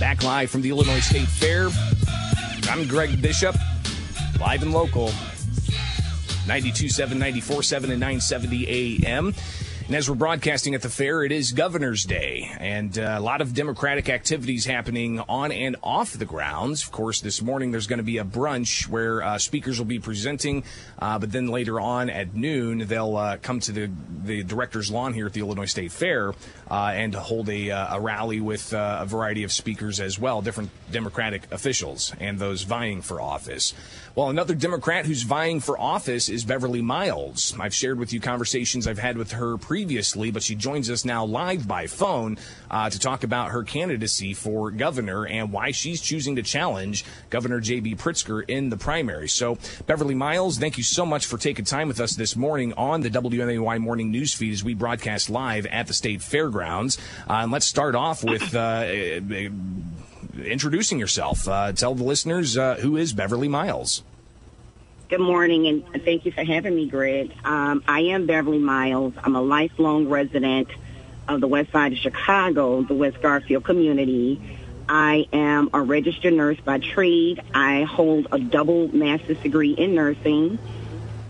Back live from the Illinois State Fair, I'm Greg Bishop, live and local, 92.7, 94.7, and 970 AM. And as we're broadcasting at the fair, it is Governor's Day, and a lot of Democratic activities happening on and off the grounds. Of course, this morning there's going to be a brunch where speakers will be presenting, but then later on at noon, they'll come to the director's lawn here at the Illinois State Fair and hold a rally with a variety of speakers as well, different Democratic officials and those vying for office. Well, another Democrat who's vying for office is Beverly Miles. I've shared with you conversations I've had with her previously, but she joins us now live by phone to talk about her candidacy for governor and why she's choosing to challenge Governor JB Pritzker in the primary. So, Beverly Miles, thank you so much for taking time with us this morning on the WNAY morning news feed as we broadcast live at the state fairgrounds. And let's start off with introducing yourself. Tell the listeners who is Beverly Miles. Good morning, and thank you for having me, Greg. I am Beverly Miles. I'm a lifelong resident of the west side of Chicago, the West Garfield community. I am a registered nurse by trade. I hold a double master's degree in nursing.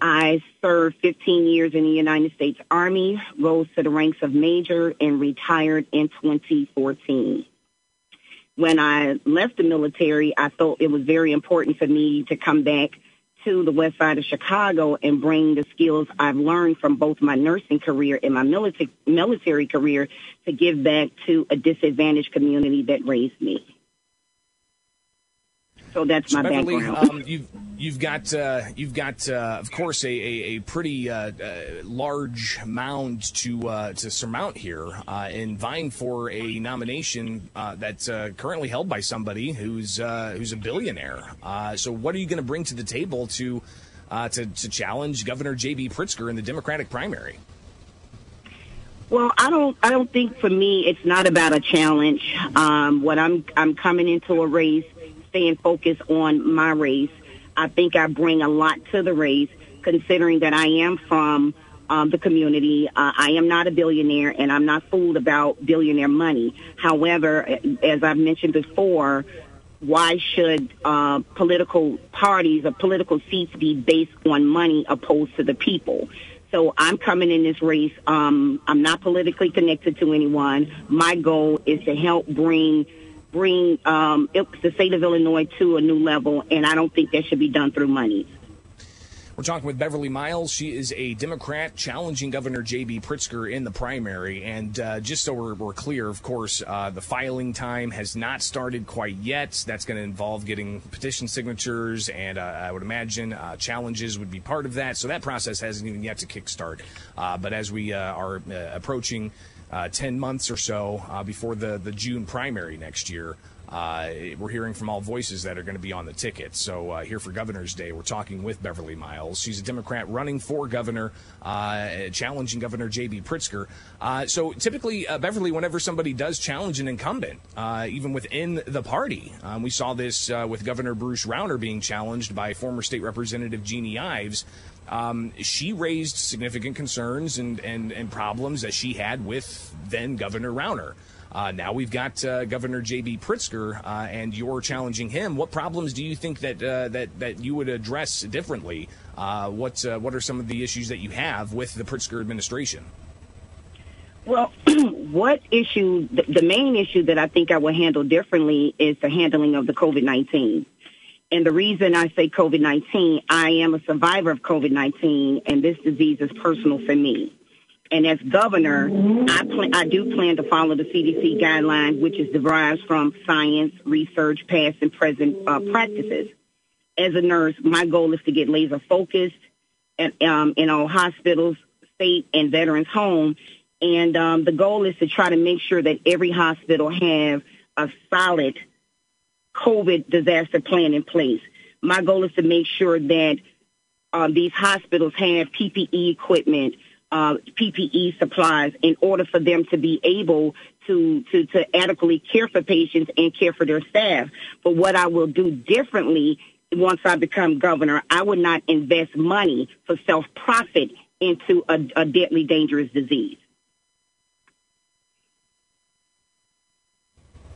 I served 15 years in the United States Army, rose to the ranks of major, and retired in 2014. When I left the military, I felt it was very important for me to come back to the west side of Chicago and bring the skills I've learned from both my nursing career and my military career to give back to a disadvantaged community that raised me. So that's my background. You've got of course, a pretty large mound to surmount here in vying for a nomination that's currently held by somebody who's a billionaire. So, what are you going to bring to the table to challenge Governor JB Pritzker in the Democratic primary? Well, I don't think for me it's not about a challenge. What I'm coming into a race, staying focused on my race. I think I bring a lot to the race, considering that I am from the community. I am not a billionaire, and I'm not fooled about billionaire money. However, as I've mentioned before, why should political parties or political seats be based on money opposed to the people? So I'm coming in this race. I'm not politically connected to anyone. My goal is to help bring the state of Illinois to a new level, and I don't think that should be done through money. We're talking with Beverly Miles. She is a Democrat challenging Governor J.B. Pritzker in the primary. And just so we're clear, of course, the filing time has not started quite yet. That's going to involve getting petition signatures, and I would imagine challenges would be part of that. So that process hasn't even yet to kickstart. But as we are approaching 10 months or so before the June primary next year, we're hearing from all voices that are going to be on the ticket. So here for Governor's Day, we're talking with Beverly Miles. She's a Democrat running for governor, challenging Governor J.B. Pritzker. So typically, Beverly, whenever somebody does challenge an incumbent, even within the party, we saw this with Governor Bruce Rauner being challenged by former State Representative Jeannie Ives. She raised significant concerns and problems that she had with then Governor Rauner. Now we've got Governor J.B. Pritzker, and you're challenging him. What problems do you think that you would address differently? What are some of the issues that you have with the Pritzker administration? Well, what issue? The main issue that I think I will handle differently is the handling of the COVID-19. And the reason I say COVID-19, I am a survivor of COVID-19, and this disease is personal for me. And as governor, I do plan to follow the CDC guideline, which is derived from science, research, past and present practices. As a nurse, my goal is to get laser focused in all hospitals, state and veterans home. And the goal is to try to make sure that every hospital have a solid COVID disaster plan in place. My goal is to make sure that these hospitals have PPE equipment, PPE supplies in order for them to be able to adequately care for patients and care for their staff. But what I will do differently once I become governor, I would not invest money for self-profit into a deadly, dangerous disease.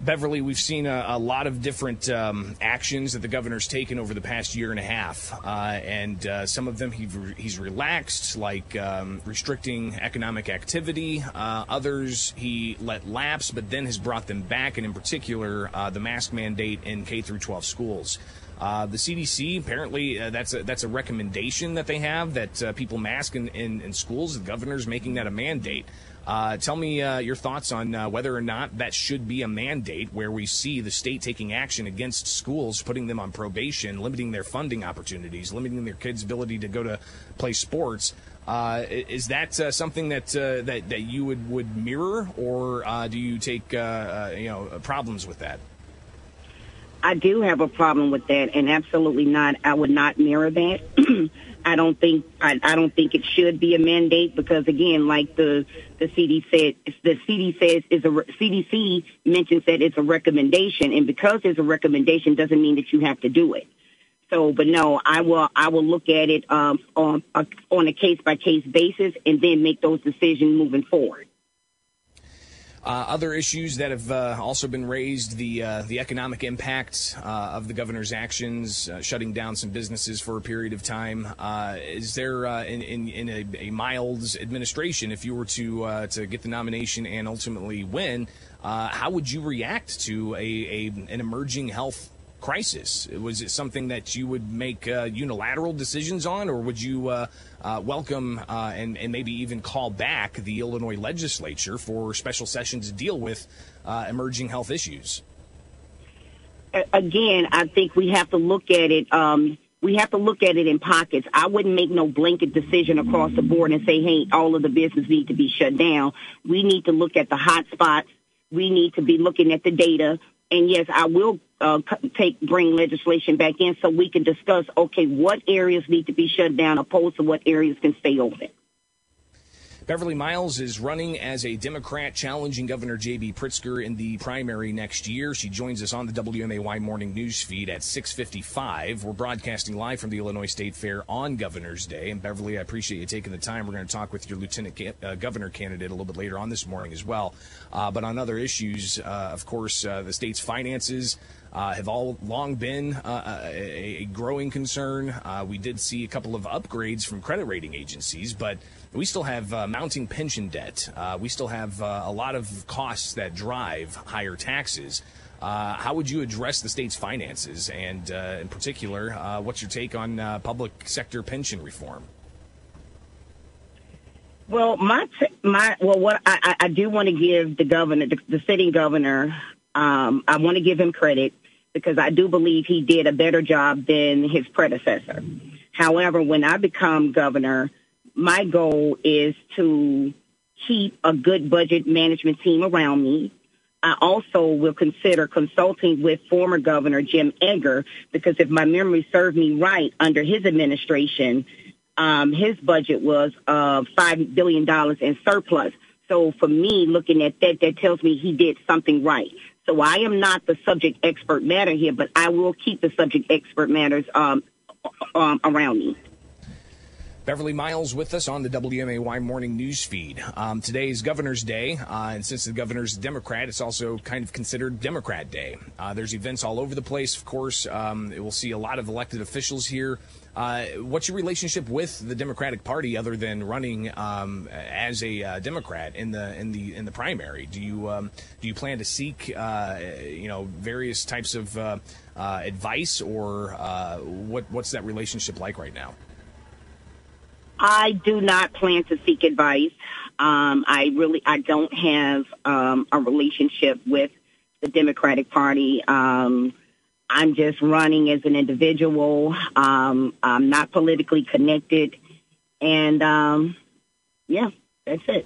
Beverly, we've seen a lot of different actions that the governor's taken over the past year and a half, and some of them he's relaxed, like restricting economic activity. Others he let lapse, but then has brought them back, and in particular, the mask mandate in K through 12 schools. The CDC, apparently, that's a recommendation that they have, that people mask in schools. The governor's making that a mandate. Tell me your thoughts on whether or not that should be a mandate, where we see the state taking action against schools, putting them on probation, limiting their funding opportunities, limiting their kids' ability to go to play sports. Is that something that you would mirror, or do you take problems with that? I do have a problem with that, and absolutely not. I would not mirror that. I don't think it should be a mandate because, again, like the CDC mentions that it's a recommendation, and because it's a recommendation doesn't mean that you have to do it. So, but no, I will look at it on a case-by-case basis and then make those decisions moving forward. Other issues that have also been raised, the economic impact of the governor's actions, shutting down some businesses for a period of time. Is there, in a Miles administration, if you were to get the nomination and ultimately win, how would you react to an emerging health crisis? Was it something that you would make unilateral decisions on, or would you welcome and maybe even call back the Illinois legislature for special sessions to deal with emerging health issues? Again, I think we have to look at it. We have to look at it in pockets. I wouldn't make no blanket decision across the board and say, hey, all of the business need to be shut down. We need to look at the hot spots. We need to be looking at the data. And yes, I will bring legislation back in so we can discuss, okay, what areas need to be shut down opposed to what areas can stay open. Beverly Miles is running as a Democrat, challenging Governor JB Pritzker in the primary next year. She joins us on the WMAY morning news feed at 6:55. We're broadcasting live from the Illinois State Fair on Governor's Day. And Beverly, I appreciate you taking the time. We're going to talk with your lieutenant governor candidate a little bit later on this morning as well. But on other issues, of course, the state's finances have all long been a growing concern. We did see a couple of upgrades from credit rating agencies, but we still have mounting pension debt. We still have a lot of costs that drive higher taxes. How would you address the state's finances? And in particular, what's your take on public sector pension reform? Well, I do want to give the governor, the sitting governor, I want to give him credit, because I do believe he did a better job than his predecessor. However, when I become governor, my goal is to keep a good budget management team around me. I also will consider consulting with former Governor Jim Edgar, because if my memory serves me right, under his administration, his budget was $5 billion in surplus. So for me, looking at that tells me he did something right. So I am not the subject expert matter here, but I will keep the subject expert matters around me. Beverly Miles with us on the WMAY morning news feed. Today is Governor's Day, and since the governor's a Democrat, it's also kind of considered Democrat Day. There's events all over the place, of course. We'll see a lot of elected officials here. What's your relationship with the Democratic Party, other than running as a Democrat in the primary? Do you plan to seek various types of advice, or what's that relationship like right now? I do not plan to seek advice. I don't have a relationship with the Democratic Party. I'm just running as an individual. I'm not politically connected. And, that's it.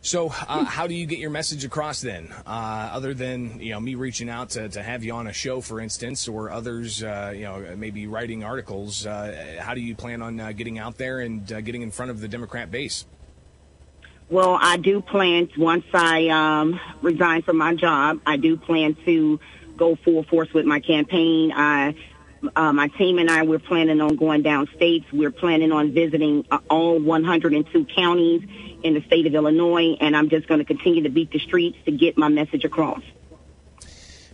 So how do you get your message across then, other than, me reaching out to have you on a show, for instance, or others, maybe writing articles? How do you plan on getting out there and getting in front of the Democrat base? Well, I do plan, once I resign from my job, I do plan to go full force with my campaign. My team and I, we're planning on going downstates. We're planning on visiting all 102 counties in the state of Illinois, and I'm just going to continue to beat the streets to get my message across.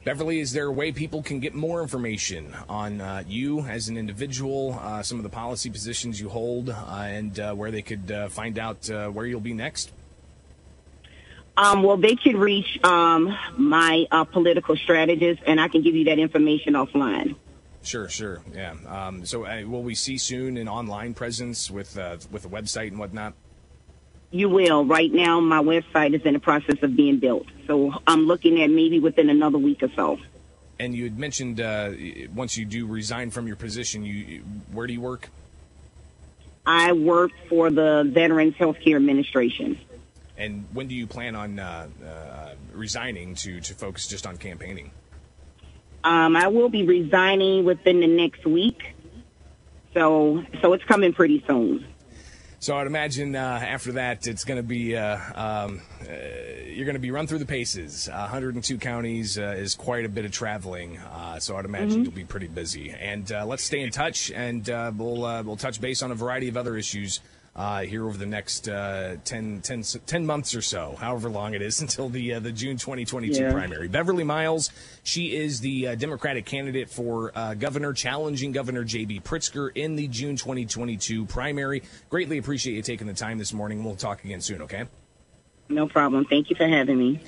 Beverly, is there a way people can get more information on you as an individual, some of the policy positions you hold, and where they could find out where you'll be next? Well, they could reach my political strategist, and I can give you that information offline. Sure, yeah. So will we see soon an online presence with a website and whatnot? You will. Right now, my website is in the process of being built, so I'm looking at maybe within another week or so. And you had mentioned once you do resign from your position, where do you work? I work for the Veterans Healthcare Administration. And when do you plan on resigning to focus just on campaigning? I will be resigning within the next week, so it's coming pretty soon. So I'd imagine after that it's going to be you're going to be run through the paces. 102 counties is quite a bit of traveling, so I'd imagine you'll be pretty busy. And let's stay in touch, and we'll touch base on a variety of other issues here over the next 10 months or so, however long it is until the June 2022 primary. Beverly Miles, she is the Democratic candidate for governor, challenging Governor JB Pritzker in the June 2022 primary. Greatly appreciate you taking the time this morning. We'll talk again soon, okay? No problem. Thank you for having me.